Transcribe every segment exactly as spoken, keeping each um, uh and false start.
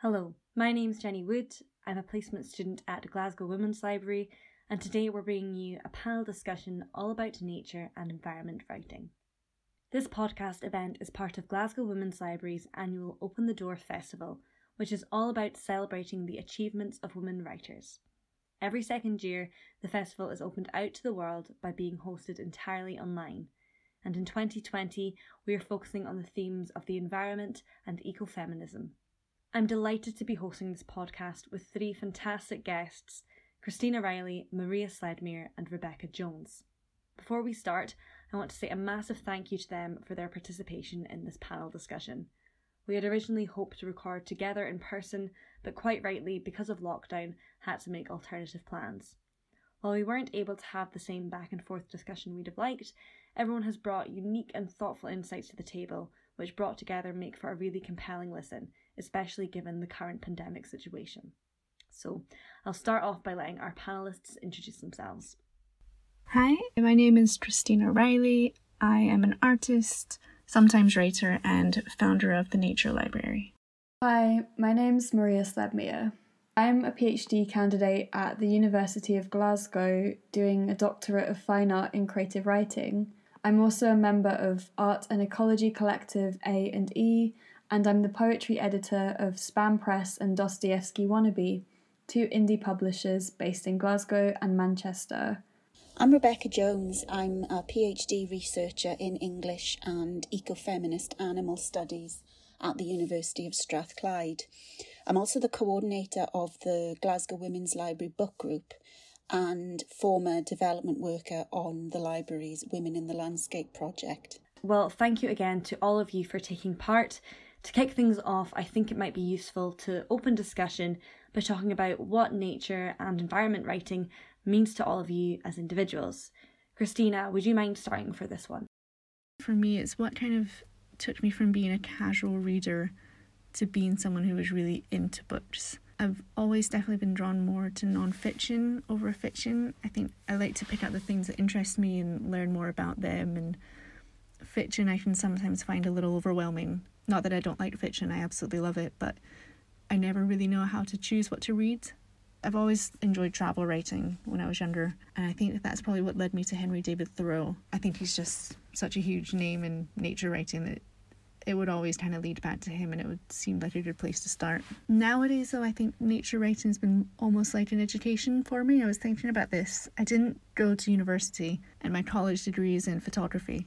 Hello, my name's Jenny Wood. I'm a placement student at the Glasgow Women's Library, and today we're bringing you a panel discussion all about nature and environment writing. This podcast event is part of Glasgow Women's Library's annual Open the Door Festival, which is all about celebrating the achievements of women writers. Every second year, the festival is opened out to the world by being hosted entirely online. And in twenty twenty, we are focusing on the themes of the environment and ecofeminism. I'm delighted to be hosting this podcast with three fantastic guests, Christina Riley, Maria Sledmere and Rebecca Jones. Before we start, I want to say a massive thank you to them for their participation in this panel discussion. We had originally hoped to record together in person, but quite rightly, because of lockdown, had to make alternative plans. While we weren't able to have the same back and forth discussion we'd have liked, everyone has brought unique and thoughtful insights to the table, which brought together make for a really compelling listen, especially given the current pandemic situation. So I'll start off by letting our panellists introduce themselves. Hi, my name is Christina Riley. I am an artist, sometimes writer and founder of the Nature Library. Hi, my name's Maria Sledmere. I'm a PhD candidate at the University of Glasgow doing a doctorate of fine art in creative writing. I'm also a member of Art and Ecology Collective A and E, and I'm the poetry editor of Spam Press and Dostoevsky Wannabe, two indie publishers based in Glasgow and Manchester. I'm Rebecca Jones. I'm a PhD researcher in English and ecofeminist animal studies at the University of Strathclyde. I'm also the coordinator of the Glasgow Women's Library book group and former development worker on the library's Women in the Landscape project. Well, thank you again to all of you for taking part. To kick things off, I think it might be useful to open discussion by talking about what nature and environment writing means to all of you as individuals. Christina, would you mind starting for this one? For me, it's what kind of took me from being a casual reader to being someone who was really into books. I've always definitely been drawn more to non-fiction over fiction. I think I like to pick out the things that interest me and learn more about them, and fiction I can sometimes find a little overwhelming. Not that I don't like fiction, I absolutely love it, but I never really know how to choose what to read. I've always enjoyed travel writing when I was younger, and I think that that's probably what led me to Henry David Thoreau. I think he's just such a huge name in nature writing that it would always kind of lead back to him, and it would seem like a good place to start. Nowadays, though, I think nature writing has been almost like an education for me. I was thinking about this. I didn't go to university, and my college degree is in photography.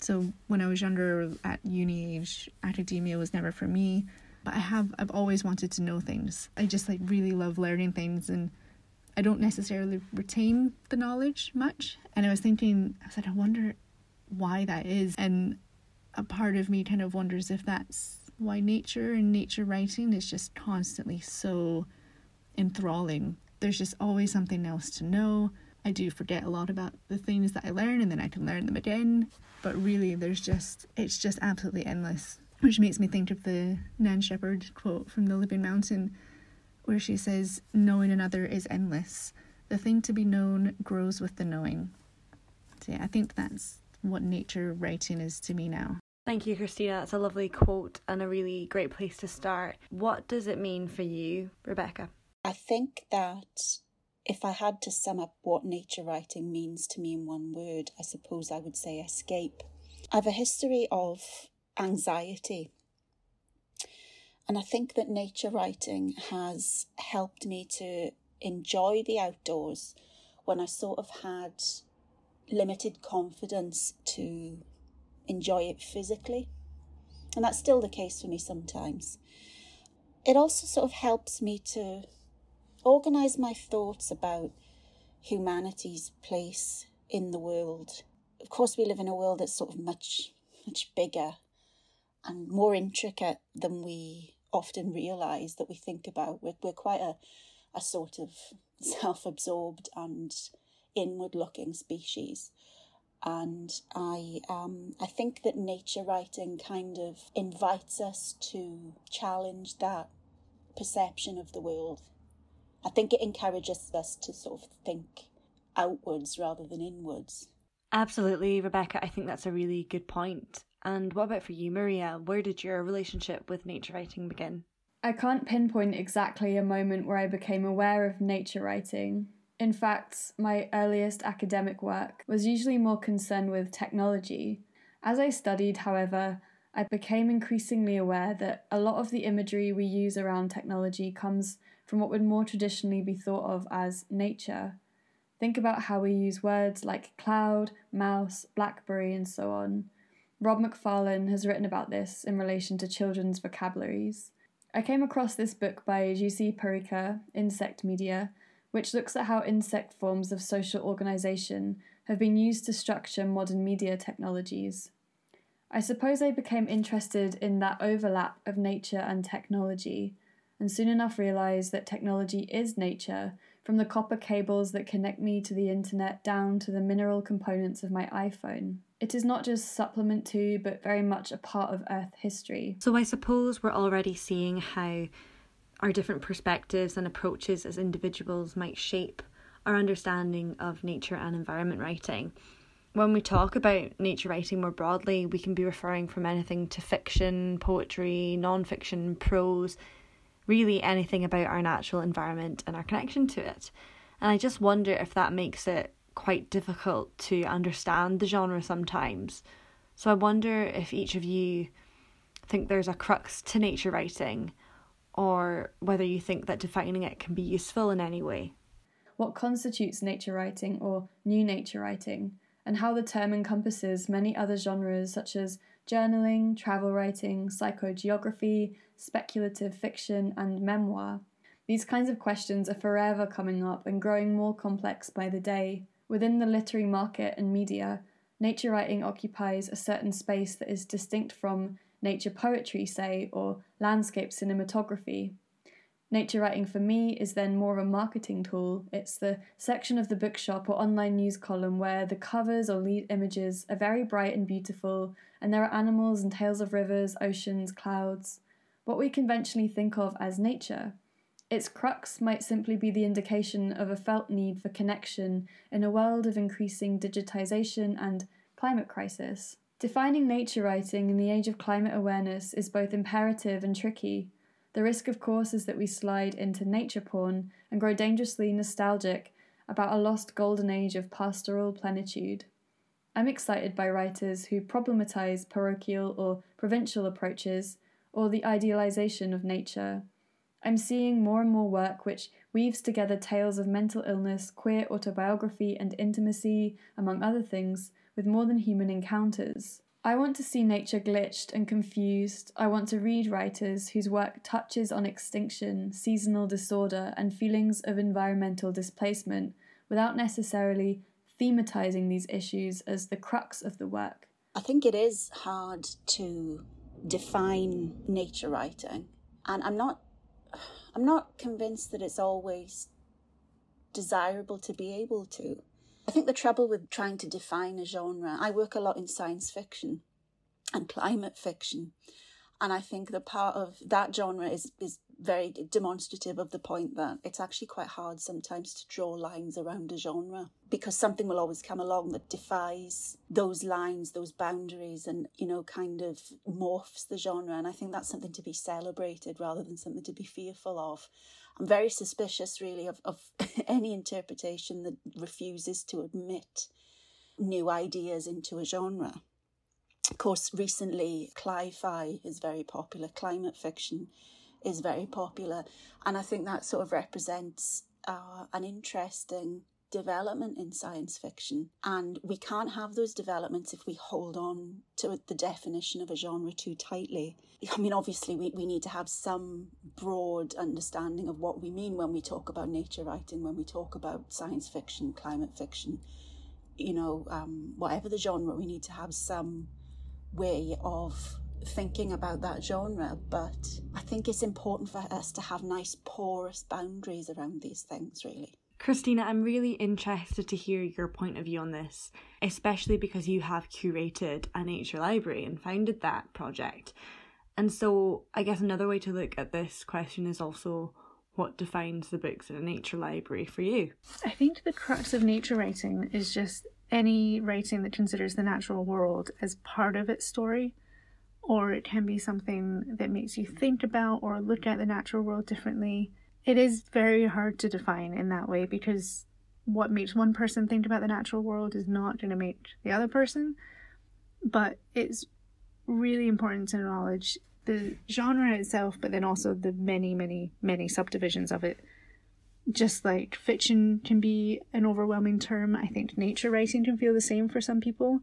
So when I was younger, at uni age, academia was never for me. But I have, I've always wanted to know things. I just like really love learning things, and I don't necessarily retain the knowledge much. And I was thinking, I said, I wonder why that is. And a part of me kind of wonders if that's why nature and nature writing is just constantly so enthralling. There's just always something else to know. I do forget a lot about the things that I learn, and then I can learn them again. But really, there's just, it's just absolutely endless. Which makes me think of the Nan Shepherd quote from The Living Mountain, where she says, "Knowing another is endless. The thing to be known grows with the knowing." So yeah, I think that's what nature writing is to me now. Thank you, Christina. That's a lovely quote and a really great place to start. What does it mean for you, Rebecca? I think that if I had to sum up what nature writing means to me in one word, I suppose I would say escape. I have a history of anxiety, and I think that nature writing has helped me to enjoy the outdoors when I sort of had limited confidence to enjoy it physically, and that's still the case for me sometimes. It also sort of helps me to organise my thoughts about humanity's place in the world. Of course, we live in a world that's sort of much, much bigger and more intricate than we often realise that we think about. We're, we're quite a, a sort of self-absorbed and inward-looking species. And I, um, I think that nature writing kind of invites us to challenge that perception of the world. I think it encourages us to sort of think outwards rather than inwards. Absolutely, Rebecca. I think that's a really good point. And what about for you, Maria? Where did your relationship with nature writing begin? I can't pinpoint exactly a moment where I became aware of nature writing. In fact, my earliest academic work was usually more concerned with technology. As I studied, however, I became increasingly aware that a lot of the imagery we use around technology comes from what would more traditionally be thought of as nature. Think about how we use words like cloud, mouse, blackberry, and so on. Rob McFarlane has written about this in relation to children's vocabularies. I came across this book by Jussi Parika, Insect Media, which looks at how insect forms of social organisation have been used to structure modern media technologies. I suppose I became interested in that overlap of nature and technology, and soon enough realised that technology is nature, from the copper cables that connect me to the internet down to the mineral components of my iPhone. It is not just supplement to, but very much a part of Earth history. So I suppose we're already seeing how our different perspectives and approaches as individuals might shape our understanding of nature and environment writing. When we talk about nature writing more broadly, we can be referring from anything to fiction, poetry, non-fiction, prose, really anything about our natural environment and our connection to it. And I just wonder if that makes it quite difficult to understand the genre sometimes. So I wonder if each of you think there's a crux to nature writing, or whether you think that defining it can be useful in any way. What constitutes nature writing or new nature writing, and how the term encompasses many other genres such as journaling, travel writing, psychogeography, speculative fiction, and memoir. These kinds of questions are forever coming up and growing more complex by the day. Within the literary market and media, nature writing occupies a certain space that is distinct from nature poetry, say, or landscape cinematography. Nature writing for me is then more of a marketing tool. It's the section of the bookshop or online news column where the covers or lead images are very bright and beautiful, and there are animals and tales of rivers, oceans, clouds, what we conventionally think of as nature. Its crux might simply be the indication of a felt need for connection in a world of increasing digitization and climate crisis. Defining nature writing in the age of climate awareness is both imperative and tricky. The risk, of course, is that we slide into nature porn and grow dangerously nostalgic about a lost golden age of pastoral plenitude. I'm excited by writers who problematize parochial or provincial approaches or the idealization of nature. I'm seeing more and more work which weaves together tales of mental illness, queer autobiography and intimacy, among other things, with more than human encounters. I want to see nature glitched and confused. I want to read writers whose work touches on extinction, seasonal disorder, and feelings of environmental displacement without necessarily thematizing these issues as the crux of the work. I think it is hard to define nature writing, and I'm not I'm not convinced that it's always desirable to be able to. I think the trouble with trying to define a genre, I work a lot in science fiction and climate fiction, and I think the part of that genre is, is very demonstrative of the point that it's actually quite hard sometimes to draw lines around a genre, because something will always come along that defies those lines, those boundaries, and, you know, kind of morphs the genre. And I think that's something to be celebrated rather than something to be fearful of. I'm very suspicious, really, of, of any interpretation that refuses to admit new ideas into a genre. Of course, recently, cli-fi is very popular, climate fiction is very popular, and I think that sort of represents uh, an interesting development in science fiction, and we can't have those developments if we hold on to the definition of a genre too tightly. I mean, obviously we, we need to have some broad understanding of what we mean when we talk about nature writing, when we talk about science fiction, climate fiction, you know, um, whatever the genre, we need to have some way of thinking about that genre, but I think it's important for us to have nice porous boundaries around these things, really. Christina, I'm really interested to hear your point of view on this, especially because you have curated a nature library and founded that project. And so I guess another way to look at this question is also what defines the books in a nature library for you? I think the crux of nature writing is just any writing that considers the natural world as part of its story, or it can be something that makes you think about or look at the natural world differently. It is very hard to define in that way, because what makes one person think about the natural world is not going to make the other person. But it's really important to acknowledge the genre itself, but then also the many, many, many subdivisions of it. Just like fiction can be an overwhelming term, I think nature writing can feel the same for some people.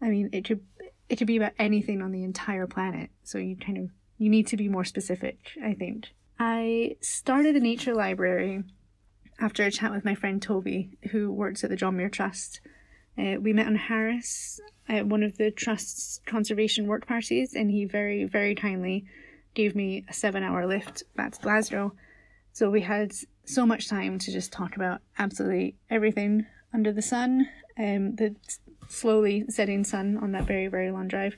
I mean, it could it could be about anything on the entire planet, so you kind of you need to be more specific, I think. I started a nature library after a chat with my friend Toby, who works at the John Muir Trust. Uh, we met on Harris at one of the Trust's conservation work parties, and he very, very kindly gave me a seven-hour lift back to Glasgow. So we had so much time to just talk about absolutely everything under the sun, um, the slowly setting sun on that very, very long drive.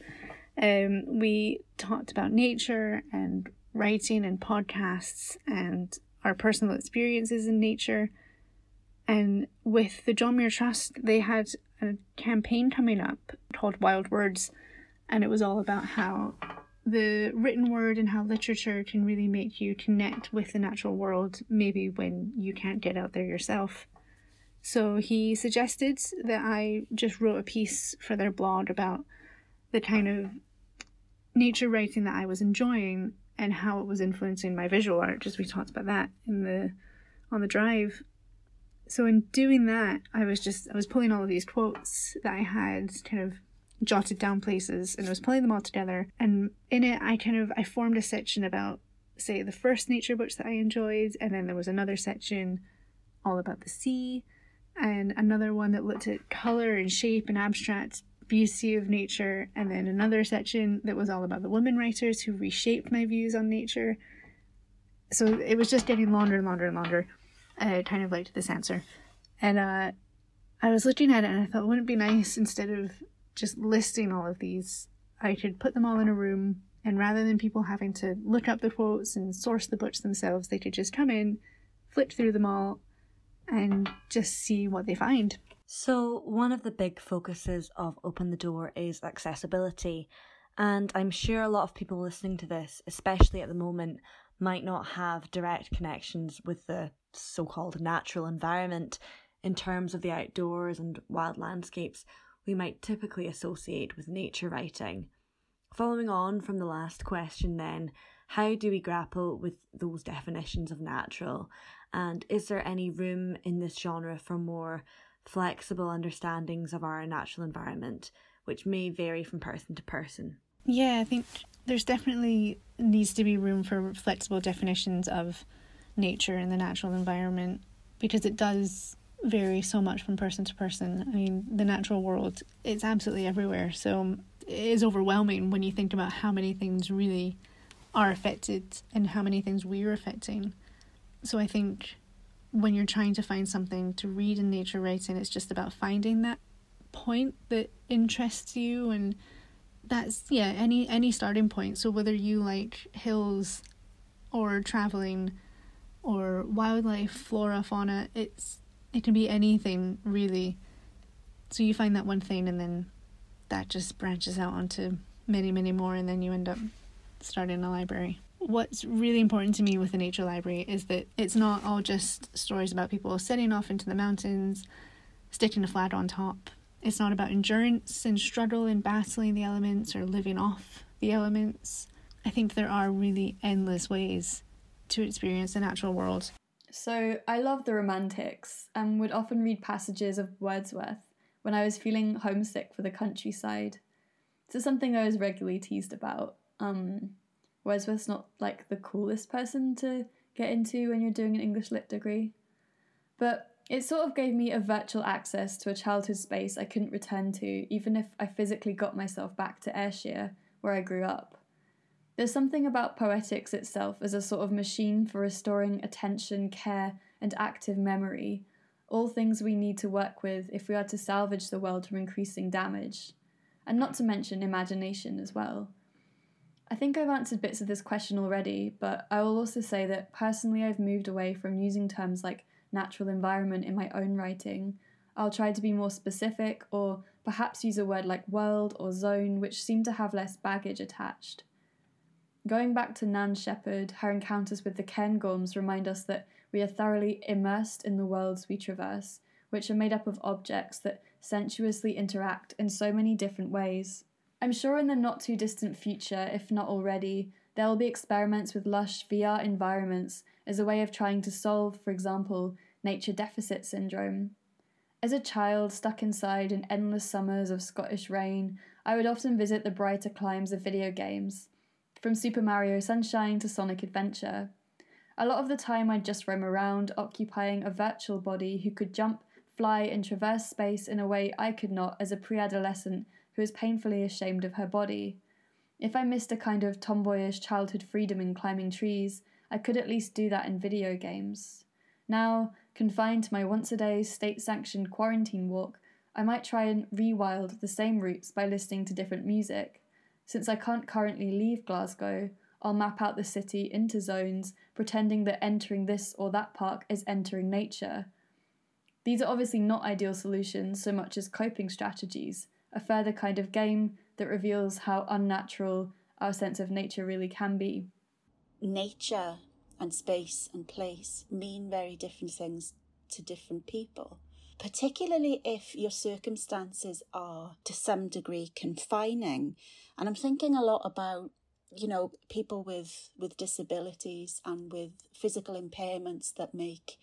Um, we talked about nature and writing and podcasts and our personal experiences in nature. And with the John Muir Trust, they had a campaign coming up called Wild Words, and it was all about how the written word and how literature can really make you connect with the natural world, maybe when you can't get out there yourself. So he suggested that I just wrote a piece for their blog about the kind of nature writing that I was enjoying and how it was influencing my visual art, just we talked about that in the on the drive. So in doing that, I was just, I was pulling all of these quotes that I had kind of jotted down places, and I was pulling them all together. And in it, I kind of, I formed a section about, say, the first nature books that I enjoyed. And then there was another section all about the sea, and another one that looked at colour and shape and abstract beauty of nature. And then another section that was all about the women writers who reshaped my views on nature. So it was just getting longer and longer and longer. I kind of liked this answer. And uh, I was looking at it and I thought, wouldn't it be nice, instead of just listing all of these, I could put them all in a room, and rather than people having to look up the quotes and source the books themselves, they could just come in, flip through them all, and just see what they find. So one of the big focuses of Open the Door is accessibility. And I'm sure a lot of people listening to this, especially at the moment, might not have direct connections with the so-called natural environment in terms of the outdoors and wild landscapes we might typically associate with nature writing. Following on from the last question then, how do we grapple with those definitions of natural? And is there any room in this genre for more flexible understandings of our natural environment, which may vary from person to person? Yeah, I think there's definitely needs to be room for flexible definitions of nature and the natural environment, because it does vary so much from person to person. I mean, the natural world, it's absolutely everywhere, so it is overwhelming when you think about how many things really are affected and how many things we're affecting. So I think when you're trying to find something to read in nature writing, it's just about finding that point that interests you, and that's, yeah, any any starting point. So whether you like hills or traveling or wildlife, flora, fauna, it's it can be anything really. So you find that one thing, and then that just branches out onto many, many more, and then you end up starting a library. What's really important to me with the nature library is that it's not all just stories about people setting off into the mountains, sticking a flag on top. It's not about endurance and struggle and battling the elements or living off the elements. I think there are really endless ways to experience the natural world. So I love the romantics and would often read passages of Wordsworth when I was feeling homesick for the countryside. It's something I was regularly teased about. Um, Wordsworth's not like the coolest person to get into when you're doing an English lit degree. But it sort of gave me a virtual access to a childhood space I couldn't return to, even if I physically got myself back to Ayrshire, where I grew up. There's something about poetics itself as a sort of machine for restoring attention, care, and active memory, all things we need to work with if we are to salvage the world from increasing damage, and not to mention imagination as well. I think I've answered bits of this question already, but I will also say that personally I've moved away from using terms like natural environment in my own writing, I'll try to be more specific, or perhaps use a word like world or zone, which seem to have less baggage attached. Going back to Nan Shepherd, her encounters with the Cairngorms remind us that we are thoroughly immersed in the worlds we traverse, which are made up of objects that sensuously interact in so many different ways. I'm sure in the not-too-distant future, if not already, there will be experiments with lush V R environments as a way of trying to solve, for example, nature deficit syndrome. As a child stuck inside in endless summers of Scottish rain, I would often visit the brighter climes of video games, from Super Mario Sunshine to Sonic Adventure. A lot of the time I'd just roam around, occupying a virtual body who could jump, fly and traverse space in a way I could not as a pre-adolescent who was painfully ashamed of her body. If I missed a kind of tomboyish childhood freedom in climbing trees, I could at least do that in video games. Now, confined to my once-a-day state-sanctioned quarantine walk, I might try and rewild the same routes by listening to different music. Since I can't currently leave Glasgow, I'll map out the city into zones, pretending that entering this or that park is entering nature. These are obviously not ideal solutions so much as coping strategies, a further kind of game that reveals how unnatural our sense of nature really can be. Nature and space and place mean very different things to different people, particularly if your circumstances are to some degree confining. And I'm thinking a lot about, you know, people with, with disabilities and with physical impairments that make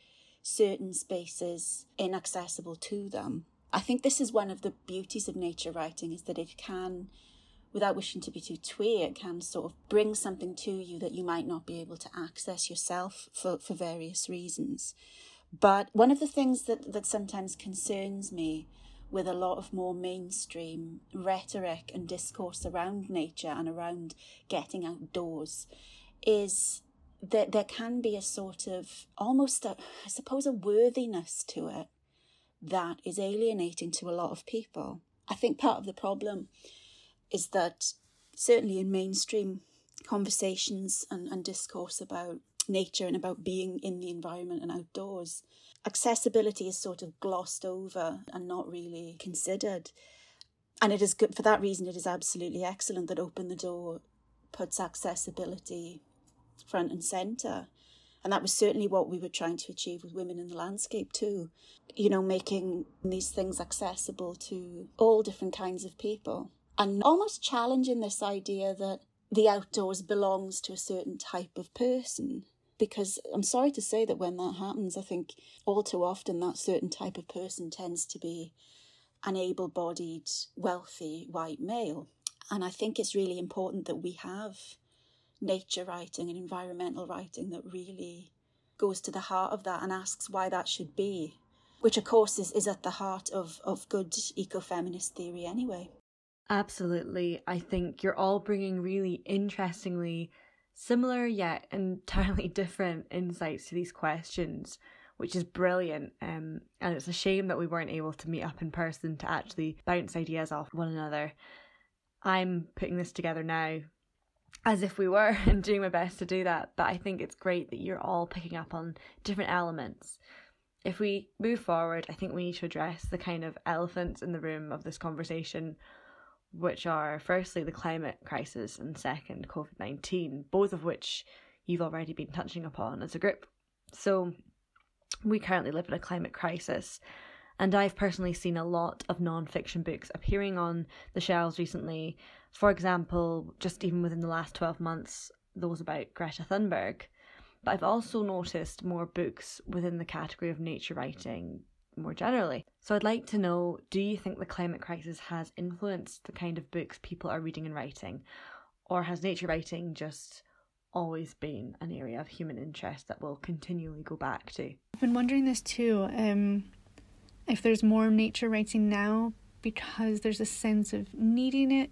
certain spaces inaccessible to them. I think this is one of the beauties of nature writing, is that it can, without wishing to be too twee, it can sort of bring something to you that you might not be able to access yourself for, for various reasons. But one of the things that, that sometimes concerns me with a lot of more mainstream rhetoric and discourse around nature and around getting outdoors is that there can be a sort of almost, a, I suppose, a worthiness to it that is alienating to a lot of people. I think part of the problem is that certainly in mainstream conversations and, and discourse about nature and about being in the environment and outdoors, accessibility is sort of glossed over and not really considered. And it is good for that reason. It is absolutely excellent that Open the Door puts accessibility front and centre. And that was certainly what we were trying to achieve with Women in the Landscape too, you know, making these things accessible to all different kinds of people, and almost challenging this idea that the outdoors belongs to a certain type of person. Because I'm sorry to say that when that happens, I think all too often that certain type of person tends to be an able-bodied, wealthy white male. And I think it's really important that we have nature writing and environmental writing that really goes to the heart of that and asks why that should be, which of course is, is at the heart of, of good ecofeminist theory anyway. Absolutely. I think you're all bringing really interestingly similar yet entirely different insights to these questions, which is brilliant. Um, and it's a shame that we weren't able to meet up in person to actually bounce ideas off one another. I'm putting this together now as if we were, and doing my best to do that. But I think it's great that you're all picking up on different elements. If we move forward, I think we need to address the kind of elephants in the room of this conversation, which are firstly the climate crisis and second covid nineteen, both of which you've already been touching upon as a group. So we currently live in a climate crisis, and I've personally seen a lot of non-fiction books appearing on the shelves recently. For example, just even within the last twelve months, those about Greta Thunberg. But I've also noticed more books within the category of nature writing more generally. So I'd like to know, do you think the climate crisis has influenced the kind of books people are reading and writing? Or has nature writing just always been an area of human interest that we'll continually go back to? I've been wondering this too, um, if there's more nature writing now because there's a sense of needing it.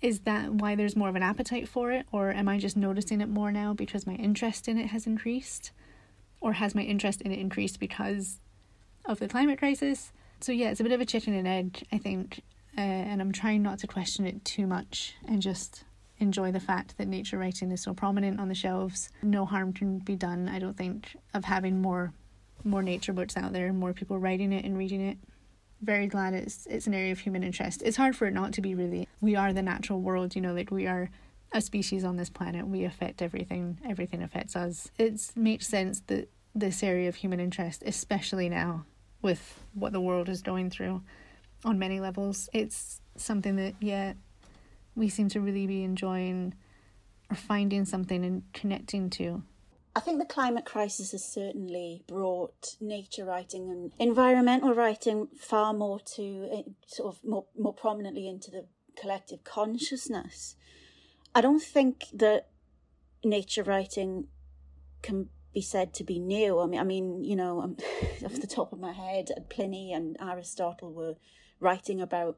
Is that why there's more of an appetite for it? Or am I just noticing it more now because my interest in it has increased? Or has my interest in it increased because of the climate crisis? So yeah, it's a bit of a chicken and egg, I think, uh, and I'm trying not to question it too much and just enjoy the fact that nature writing is so prominent on the shelves. No harm can be done, I don't think, of having more more nature books out there, more people writing it and reading it. very glad it's it's an area of human interest. It's hard for it not to be, really. We are the natural world, you know, like we are a species on this planet. We affect everything. Everything affects us. It makes sense that this area of human interest, especially now with what the world is going through on many levels, it's something that, yeah, we seem to really be enjoying or finding something and connecting to. I think the climate crisis has certainly brought nature writing and environmental writing far more to, sort of more, more prominently into the collective consciousness. I don't think that nature writing can be said to be new. I mean, I mean, you know, um, off the top of my head, Pliny and Aristotle were writing about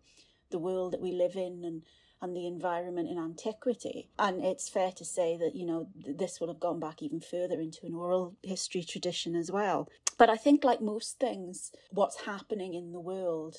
the world that we live in and and the environment in antiquity. And it's fair to say that, you know, this will have gone back even further into an oral history tradition as well. But I think, like most things, what's happening in the world,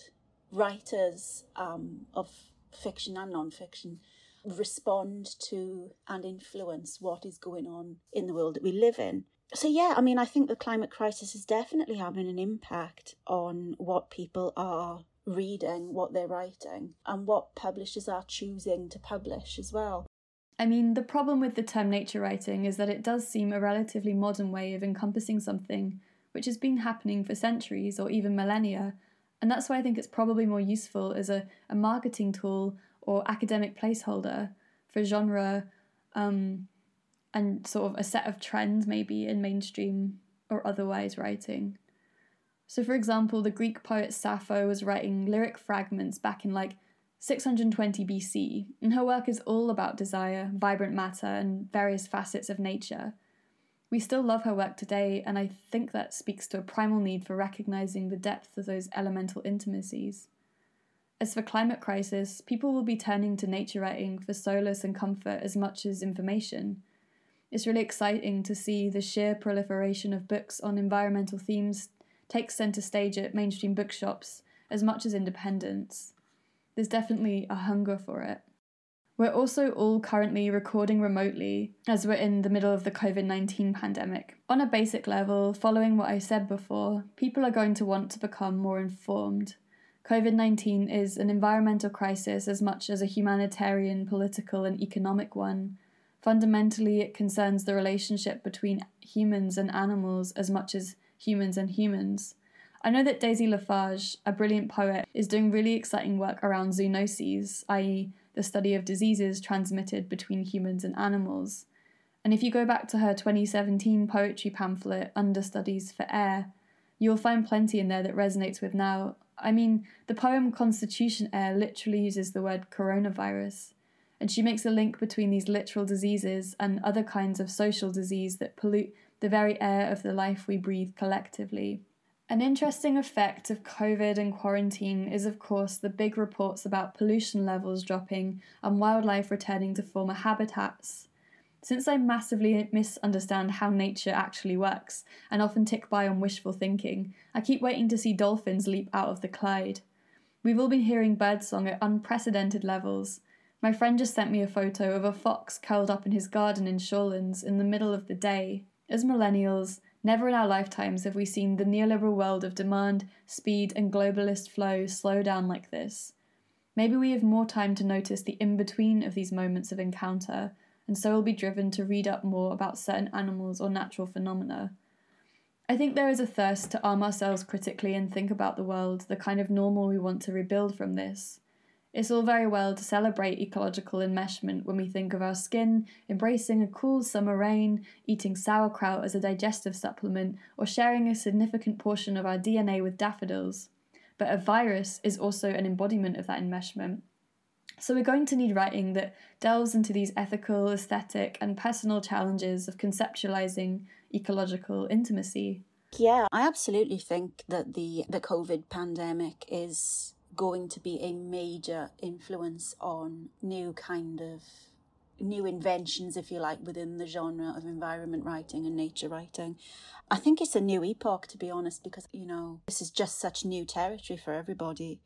writers um, of fiction and non-fiction respond to and influence what is going on in the world that we live in. So yeah, I mean, I think the climate crisis is definitely having an impact on what people are reading, what they're writing, and what publishers are choosing to publish as well. I mean, the problem with the term nature writing is that it does seem a relatively modern way of encompassing something which has been happening for centuries or even millennia, and that's why I think it's probably more useful as a, a marketing tool or academic placeholder for genre um, and sort of a set of trends maybe in mainstream or otherwise writing. So, for example, the Greek poet Sappho was writing lyric fragments back in like six hundred twenty B C, and her work is all about desire, vibrant matter, and various facets of nature. We still love her work today, and I think that speaks to a primal need for recognising the depth of those elemental intimacies. As for climate crisis, people will be turning to nature writing for solace and comfort as much as information. It's really exciting to see the sheer proliferation of books on environmental themes takes centre stage at mainstream bookshops as much as independents. There's definitely a hunger for it. We're also all currently recording remotely as we're in the middle of the covid nineteen pandemic. On a basic level, following what I said before, people are going to want to become more informed. covid nineteen is an environmental crisis as much as a humanitarian, political and economic one. Fundamentally, it concerns the relationship between humans and animals as much as humans and humans. I know that Daisy Lafarge, a brilliant poet, is doing really exciting work around zoonoses, that is the study of diseases transmitted between humans and animals. And if you go back to her twenty seventeen poetry pamphlet, Under Studies for Air, you'll find plenty in there that resonates with now. I mean, the poem Constitution Air literally uses the word coronavirus, and she makes a link between these literal diseases and other kinds of social disease that pollute the very air of the life we breathe collectively. An interesting effect of COVID and quarantine is, of course, the big reports about pollution levels dropping and wildlife returning to former habitats. Since I massively misunderstand how nature actually works and often tick by on wishful thinking, I keep waiting to see dolphins leap out of the Clyde. We've all been hearing birdsong at unprecedented levels. My friend just sent me a photo of a fox curled up in his garden in Shorelands in the middle of the day. As millennials, never in our lifetimes have we seen the neoliberal world of demand, speed and globalist flow slow down like this. Maybe we have more time to notice the in-between of these moments of encounter, and so will be driven to read up more about certain animals or natural phenomena. I think there is a thirst to arm ourselves critically and think about the world, the kind of normal we want to rebuild from this. It's all very well to celebrate ecological enmeshment when we think of our skin, embracing a cool summer rain, eating sauerkraut as a digestive supplement, or sharing a significant portion of our D N A with daffodils. But a virus is also an embodiment of that enmeshment. So we're going to need writing that delves into these ethical, aesthetic, and personal challenges of conceptualising ecological intimacy. Yeah, I absolutely think that the, the COVID pandemic is going to be a major influence on new kind of new inventions, if you like, within the genre of environment writing and nature writing. I think it's a new epoch, to be honest, because, you know, this is just such new territory for everybody.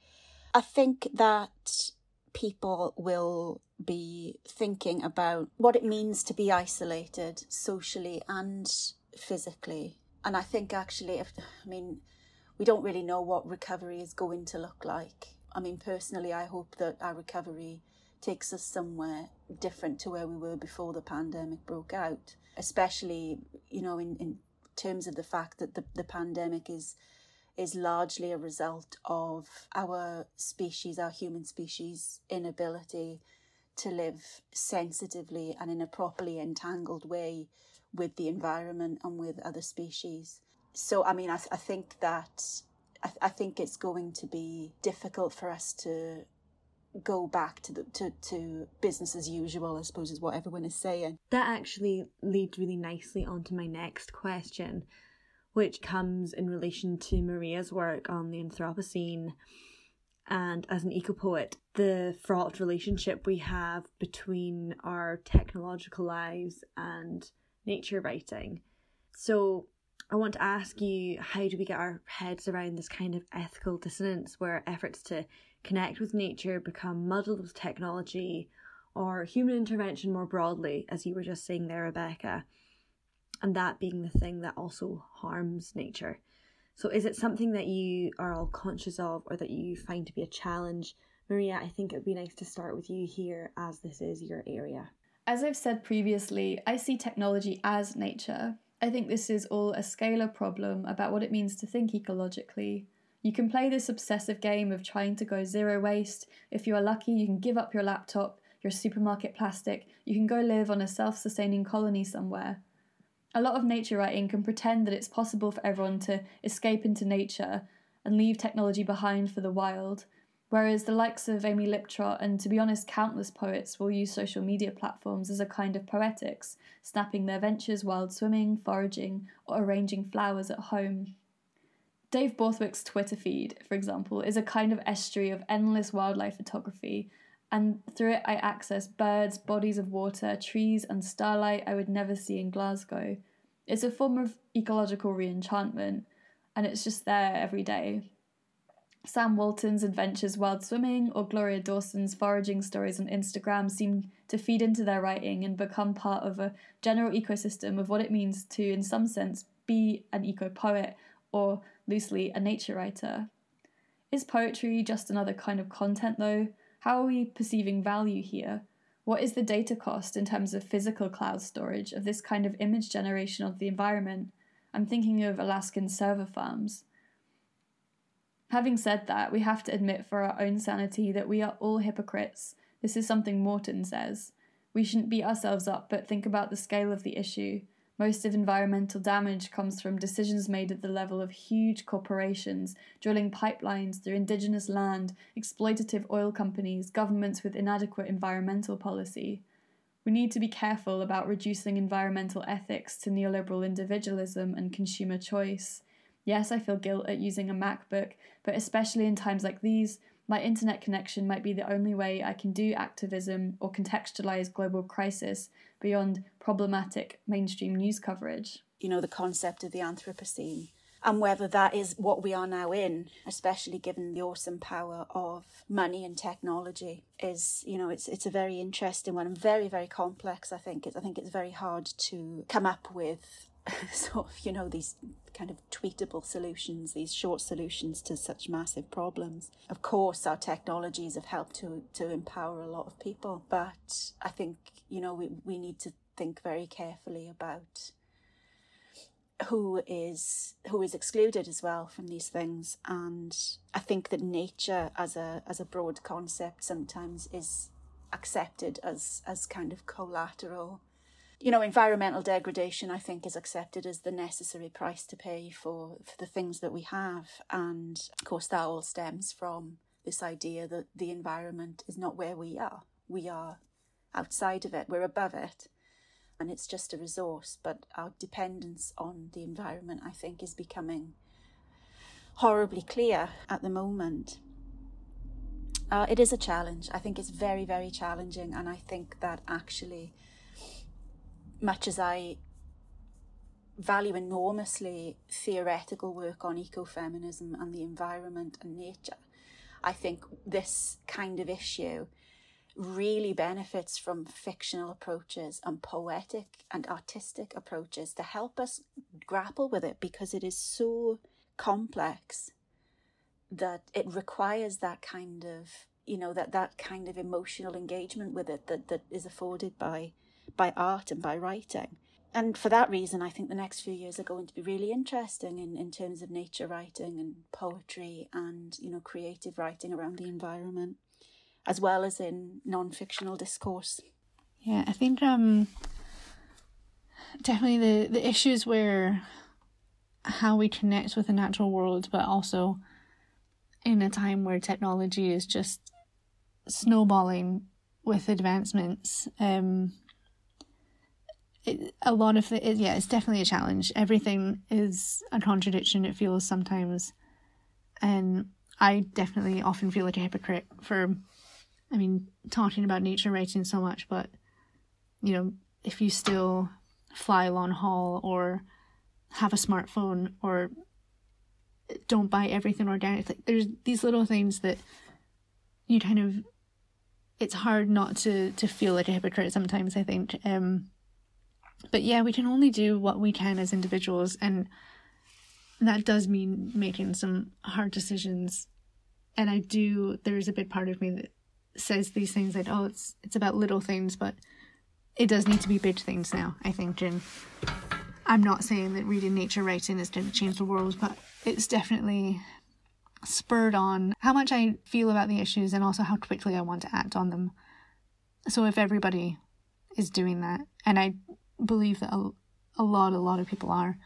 I think that people will be thinking about what it means to be isolated socially and physically. And I think actually, if I mean, we don't really know what recovery is going to look like. I mean, personally, I hope that our recovery takes us somewhere different to where we were before the pandemic broke out, especially, you know, in, in terms of the fact that the, the pandemic is is largely a result of our species, our human species' inability to live sensitively and in a properly entangled way with the environment and with other species. So, I mean, I, th- I think that, I, th- I think it's going to be difficult for us to go back to, the, to to business as usual, I suppose, is what everyone is saying. That actually leads really nicely onto my next question, which comes in relation to Maria's work on the Anthropocene and, as an eco-poet, the fraught relationship we have between our technological lives and nature writing. So I want to ask you, how do we get our heads around this kind of ethical dissonance where efforts to connect with nature become muddled with technology or human intervention more broadly, as you were just saying there, Rebecca, and that being the thing that also harms nature? So is it something that you are all conscious of or that you find to be a challenge? Maria, I think it would be nice to start with you here, as this is your area. As I've said previously, I see technology as nature. I think this is all a scalar problem about what it means to think ecologically. You can play this obsessive game of trying to go zero waste. If you are lucky, you can give up your laptop, your supermarket plastic. You can go live on a self-sustaining colony somewhere. A lot of nature writing can pretend that it's possible for everyone to escape into nature and leave technology behind for the wild, whereas the likes of Amy Liptrot and, to be honest, countless poets will use social media platforms as a kind of poetics, snapping their ventures wild swimming, foraging, or arranging flowers at home. Dave Borthwick's Twitter feed, for example, is a kind of estuary of endless wildlife photography, and through it I access birds, bodies of water, trees and starlight I would never see in Glasgow. It's a form of ecological re-enchantment, and it's just there every day. Sam Walton's Adventures Wild Swimming or Gloria Dawson's foraging stories on Instagram seem to feed into their writing and become part of a general ecosystem of what it means to, in some sense, be an eco-poet, or loosely, a nature writer. Is poetry just another kind of content though? How are we perceiving value here? What is the data cost in terms of physical cloud storage of this kind of image generation of the environment? I'm thinking of Alaskan server farms. Having said that, we have to admit for our own sanity that we are all hypocrites. This is something Morton says. We shouldn't beat ourselves up, but think about the scale of the issue. Most of environmental damage comes from decisions made at the level of huge corporations, drilling pipelines through indigenous land, exploitative oil companies, governments with inadequate environmental policy. We need to be careful about reducing environmental ethics to neoliberal individualism and consumer choice. Yes, I feel guilt at using a MacBook, but especially in times like these, my internet connection might be the only way I can do activism or contextualise global crisis beyond problematic mainstream news coverage. You know, the concept of the Anthropocene and whether that is what we are now in, especially given the awesome power of money and technology, is, you know, it's it's a very interesting one and very, very complex, I think. It's, I think it's very hard to come up with sort of, you know, these kind of tweetable solutions, these short solutions to such massive problems. Of course, our technologies have helped to to empower a lot of people, but I think, you know, we, we need to think very carefully about who is who is excluded as well from these things. And I think that nature as a as a broad concept sometimes is accepted as as kind of collateral. You know, environmental degradation, I think, is accepted as the necessary price to pay for, for the things that we have. And of course, that all stems from this idea that the environment is not where we are. We are outside of it, we're above it, and it's just a resource. But our dependence on the environment, I think, is becoming horribly clear at the moment. Uh, it is a challenge. I think it's very, very challenging. And I think that actually, much as I value enormously theoretical work on ecofeminism and the environment and nature, I think this kind of issue really benefits from fictional approaches and poetic and artistic approaches to help us grapple with it, because it is so complex that it requires that kind of, you know, that, that kind of emotional engagement with it that, that is afforded by by art and by writing. And for that reason, I think the next few years are going to be really interesting in, in terms of nature writing and poetry and, you know, creative writing around the environment, as well as in non-fictional discourse. Yeah, I think um, definitely the, the issues where how we connect with the natural world, but also in a time where technology is just snowballing with advancements, um It, a lot of it, yeah, it's definitely a challenge. Everything is a contradiction, it feels sometimes. And I definitely often feel like a hypocrite for, I mean, talking about nature writing so much, but, you know, if you still fly long haul or have a smartphone or don't buy everything organic, like there's these little things that you kind of, it's hard not to, to feel like a hypocrite sometimes, I think. Um, But yeah, we can only do what we can as individuals, and that does mean making some hard decisions. And I do, there's a big part of me that says these things like, oh, it's it's about little things, but it does need to be big things now, I think, Jen. I'm not saying that reading nature writing is going to change the world, but it's definitely spurred on how much I feel about the issues and also how quickly I want to act on them. So if everybody is doing that, and I believe that a, a lot a lot of people are,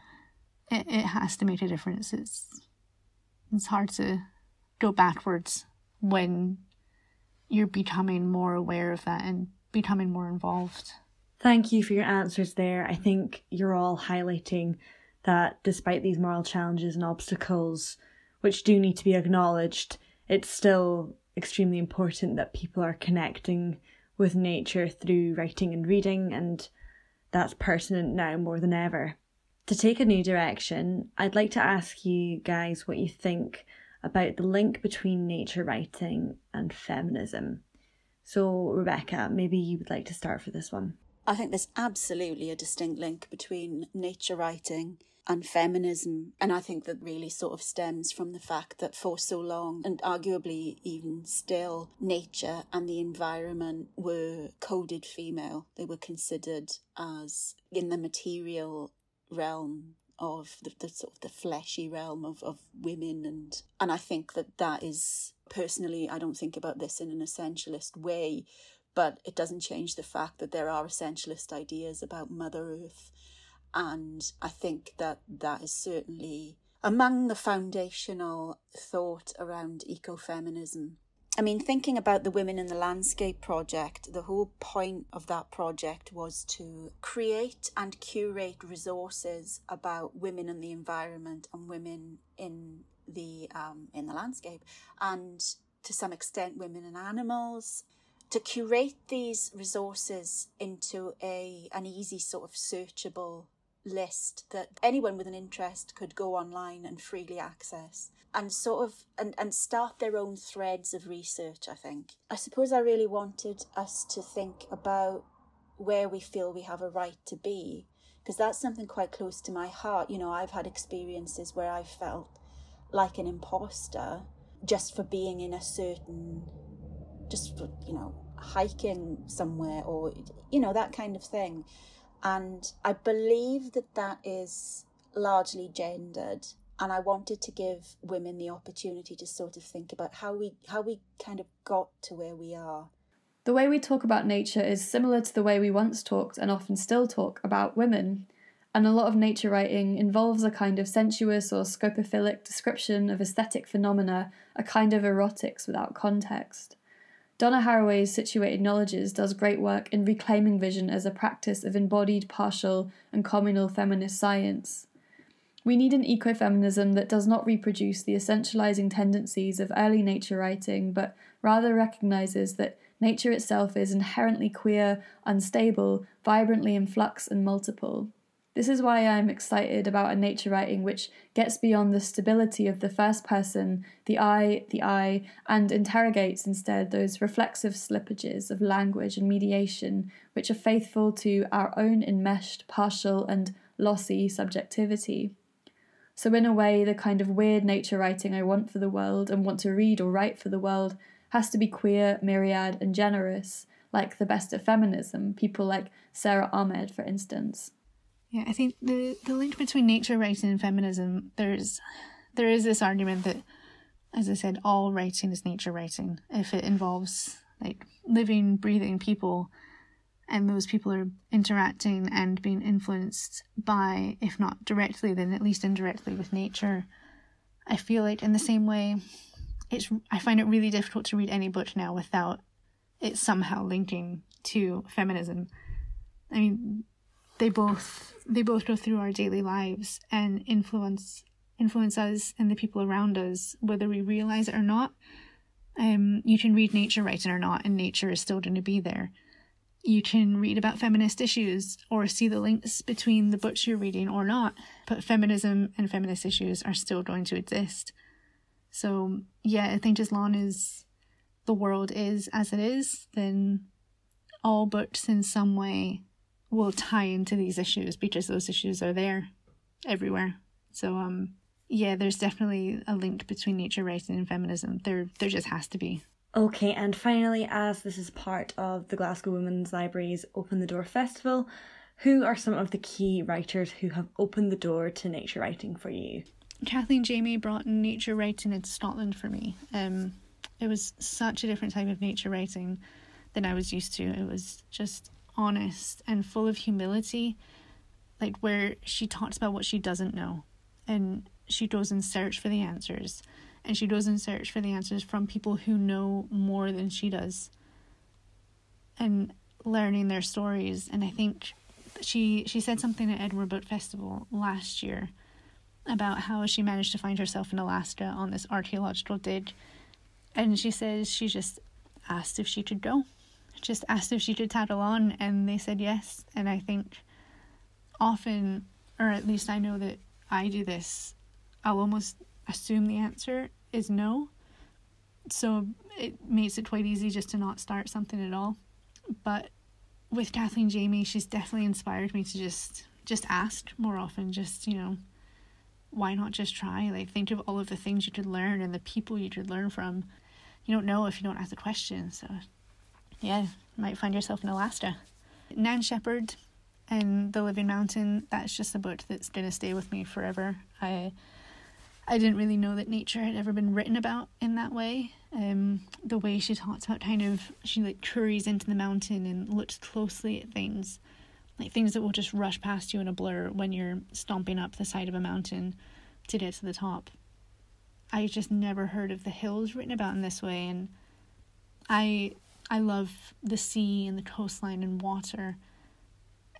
it, it has to make a difference. It's it's hard to go backwards when you're becoming more aware of that and becoming more involved. Thank you for your answers there. I think you're all highlighting that despite these moral challenges and obstacles, which do need to be acknowledged, it's still extremely important that people are connecting with nature through writing and reading, and that's pertinent now more than ever. To take a new direction, I'd like to ask you guys what you think about the link between nature writing and feminism. So, Rebecca, maybe you would like to start for this one. I think there's absolutely a distinct link between nature writing and feminism, and I think that really sort of stems from the fact that for so long, and arguably even still, nature and the environment were coded female. They were considered as in the material realm of the, the sort of the fleshy realm of, of women, and and I think that that is, personally, I don't think about this in an essentialist way, but it doesn't change the fact that there are essentialist ideas about Mother Earth. And I think that that is certainly among the foundational thought around ecofeminism. I mean, thinking about the Women in the Landscape project, the whole point of that project was to create and curate resources about women and the environment and women in the um, in the landscape, and to some extent women and animals, to curate these resources into a an easy sort of searchable list that anyone with an interest could go online and freely access, and sort of and, and start their own threads of research. I think I suppose I really wanted us to think about where we feel we have a right to be, because that's something quite close to my heart. You know, I've had experiences where I felt like an imposter just for being in a certain, just for, you know, hiking somewhere, or, you know, that kind of thing. And I believe that that is largely gendered, and I wanted to give women the opportunity to sort of think about how we how we kind of got to where we are. The way we talk about nature is similar to the way we once talked and often still talk about women, and a lot of nature writing involves a kind of sensuous or scopophilic description of aesthetic phenomena, a kind of erotics without context. Donna Haraway's Situated Knowledges does great work in reclaiming vision as a practice of embodied, partial, and communal feminist science. We need an ecofeminism that does not reproduce the essentializing tendencies of early nature writing, but rather recognises that nature itself is inherently queer, unstable, vibrantly in flux and multiple. This is why I'm excited about a nature writing which gets beyond the stability of the first person, the I, the I, and interrogates instead those reflexive slippages of language and mediation which are faithful to our own enmeshed, partial, and lossy subjectivity. So in a way, the kind of weird nature writing I want for the world and want to read or write for the world has to be queer, myriad and generous, like the best of feminism, people like Sarah Ahmed, for instance. Yeah, I think the, the link between nature writing and feminism, there's there is this argument that, as I said, all writing is nature writing. If it involves like living, breathing people, and those people are interacting and being influenced by, if not directly, then at least indirectly with nature. I feel like in the same way, it's I find it really difficult to read any book now without it somehow linking to feminism. I mean, they both they both go through our daily lives and influence influence us and the people around us, whether we realize it or not. Um, you can read nature writing or not, and nature is still going to be there. You can read about feminist issues or see the links between the books you're reading or not, but feminism and feminist issues are still going to exist. So yeah, I think as long as the world is as it is, then all books in some way will tie into these issues because those issues are there everywhere. So um, yeah, there's definitely a link between nature writing and feminism. There, there just has to be. Okay, and finally, as this is part of the Glasgow Women's Library's Open the Door Festival, who are some of the key writers who have opened the door to nature writing for you? Kathleen Jamie brought nature writing into Scotland for me. Um, it was such a different type of nature writing than I was used to. It was just honest and full of humility, like where she talks about what she doesn't know, and she goes in search for the answers. And she goes in search for the answers from people who know more than she does and learning their stories. And I think she she said something at Edinburgh Book Festival last year about how she managed to find herself in Alaska on this archaeological dig. And she says she just asked if she could go, just asked if she could tattle on, and they said yes. And I think often, or at least I know that I do this, I'll almost assume the answer is no, so it makes it quite easy just to not start something at all. But with Kathleen Jamie, she's definitely inspired me to just just ask more often. Just, you know, why not just try? Like, think of all of the things you could learn and the people you could learn from. You don't know if you don't ask the question. So yeah, you might find yourself in Alaska. Nan Shepherd and The Living Mountain, that's just a book that's gonna stay with me forever. I I didn't really know that nature had ever been written about in that way. Um, the way she talks about kind of, she like curries into the mountain and looks closely at things, like things that will just rush past you in a blur when you're stomping up the side of a mountain to get to the top. I just never heard of the hills written about in this way, and I I love the sea and the coastline and water.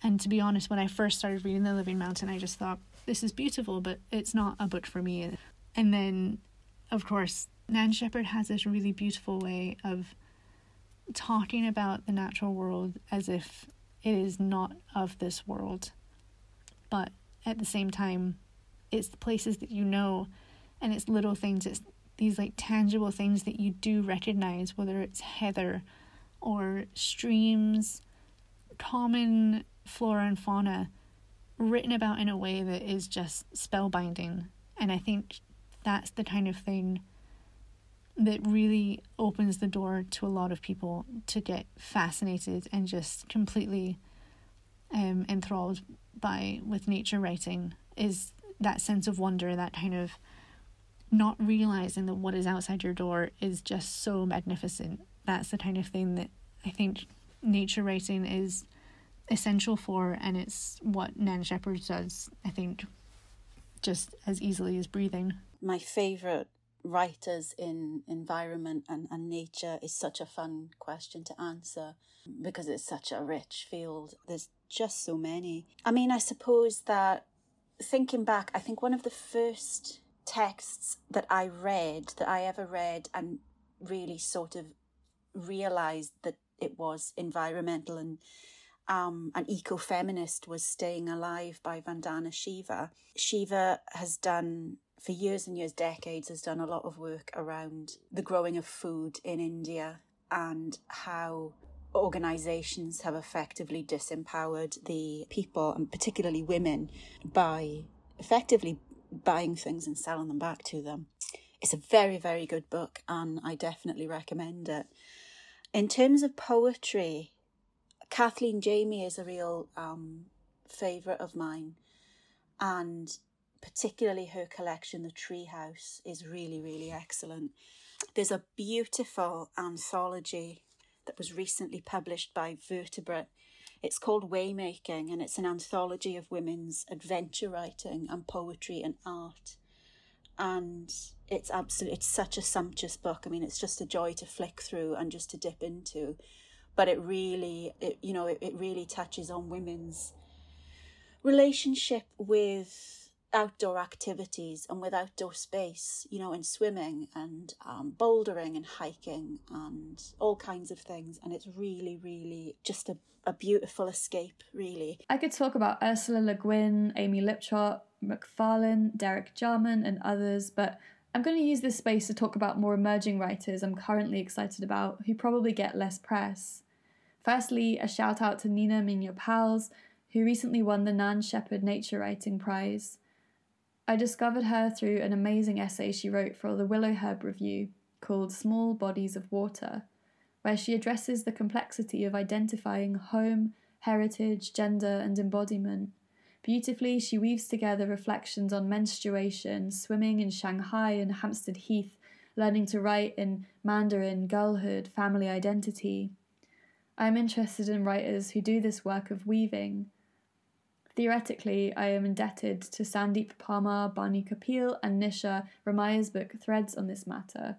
And to be honest, when I first started reading The Living Mountain, I just thought, this is beautiful, but it's not a book for me. And then, of course, Nan Shepherd has this really beautiful way of talking about the natural world as if it is not of this world. But at the same time, it's the places that you know, and it's little things, it's these like tangible things that you do recognize, whether it's heather or streams, common flora and fauna, written about in a way that is just spellbinding. And I think that's the kind of thing that really opens the door to a lot of people to get fascinated and just completely um, enthralled by with nature writing, is that sense of wonder, that kind of not realizing that what is outside your door is just so magnificent. That's the kind of thing that I think nature writing is essential for, and it's what Nan Shepherd does, I think, just as easily as breathing. My favourite writers in environment and, and nature is such a fun question to answer because it's such a rich field. There's just so many. I mean, I suppose that thinking back, I think one of the first texts that I read, that I ever read and really sort of realised that it was environmental and Um, an eco-feminist was Staying Alive by Vandana Shiva. Shiva has done, for years and years, decades, has done a lot of work around the growing of food in India and how organisations have effectively disempowered the people, and particularly women, by effectively buying things and selling them back to them. It's a very, very good book, and I definitely recommend it. In terms of poetry, Kathleen Jamie is a real um, favourite of mine, and particularly her collection, The Treehouse, is really, really excellent. There's a beautiful anthology that was recently published by Vertebrate. It's called Waymaking, and it's an anthology of women's adventure writing and poetry and art. And it's absolutely, it's such a sumptuous book. I mean, it's just a joy to flick through and just to dip into. But it really, it, you know, it, it really touches on women's relationship with outdoor activities and with outdoor space, you know, and swimming and um, bouldering and hiking and all kinds of things. And it's really, really just a, a beautiful escape, really. I could talk about Ursula Le Guin, Amy Liptrot, McFarlane, Derek Jarman and others, but I'm going to use this space to talk about more emerging writers I'm currently excited about who probably get less press. Firstly, a shout out to Nina Mino-Pals, who recently won the Nan Shepherd Nature Writing Prize. I discovered her through an amazing essay she wrote for the Willow Herb Review called Small Bodies of Water, where she addresses the complexity of identifying home, heritage, gender and embodiment. Beautifully, she weaves together reflections on menstruation, swimming in Shanghai and Hampstead Heath, learning to write in Mandarin, girlhood, family identity. I'm interested in writers who do this work of weaving. Theoretically, I am indebted to Sandeep Parmar, Barney Kapil and Nisha Ramaya's book Threads on this matter.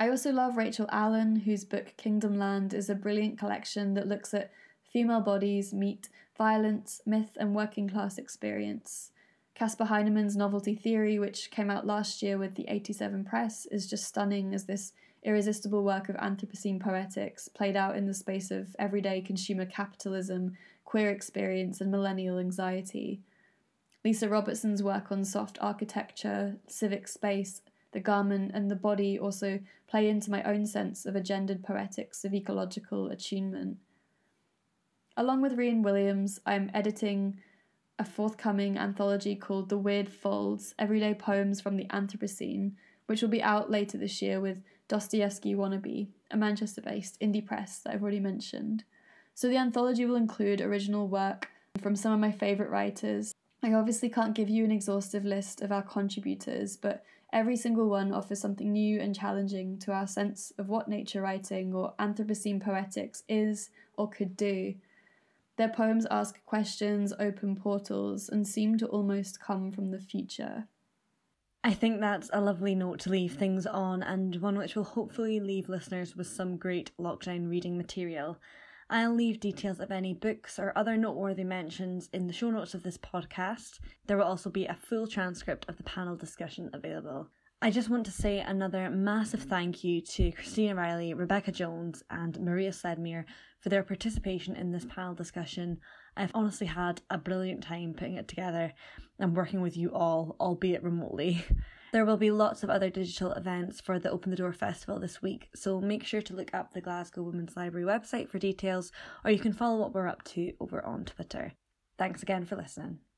I also love Rachel Allen, whose book Kingdom Land is a brilliant collection that looks at female bodies, meat, violence, myth and working class experience. Caspar Heineman's Novelty Theory, which came out last year with the eighty-seven Press, is just stunning as this irresistible work of Anthropocene poetics played out in the space of everyday consumer capitalism, queer experience and millennial anxiety. Lisa Robertson's work on soft architecture, civic space, the garment and the body also play into my own sense of a gendered poetics of ecological attunement. Along with Rian Williams, I'm editing a forthcoming anthology called The Weird Folds, Everyday Poems from the Anthropocene, which will be out later this year with Dostoevsky Wannabe, a Manchester-based indie press that I've already mentioned. So the anthology will include original work from some of my favourite writers. I obviously can't give you an exhaustive list of our contributors, but every single one offers something new and challenging to our sense of what nature writing or Anthropocene poetics is or could do. Their poems ask questions, open portals, and seem to almost come from the future. I think that's a lovely note to leave things on, and one which will hopefully leave listeners with some great lockdown reading material. I'll leave details of any books or other noteworthy mentions in the show notes of this podcast. There will also be a full transcript of the panel discussion available. I just want to say another massive thank you to Christina Riley, Rebecca Jones and Maria Sledmere for their participation in this panel discussion. I've honestly had a brilliant time putting it together and working with you all, albeit remotely. There will be lots of other digital events for the Open the Door Festival this week, so make sure to look up the Glasgow Women's Library website for details, or you can follow what we're up to over on Twitter. Thanks again for listening.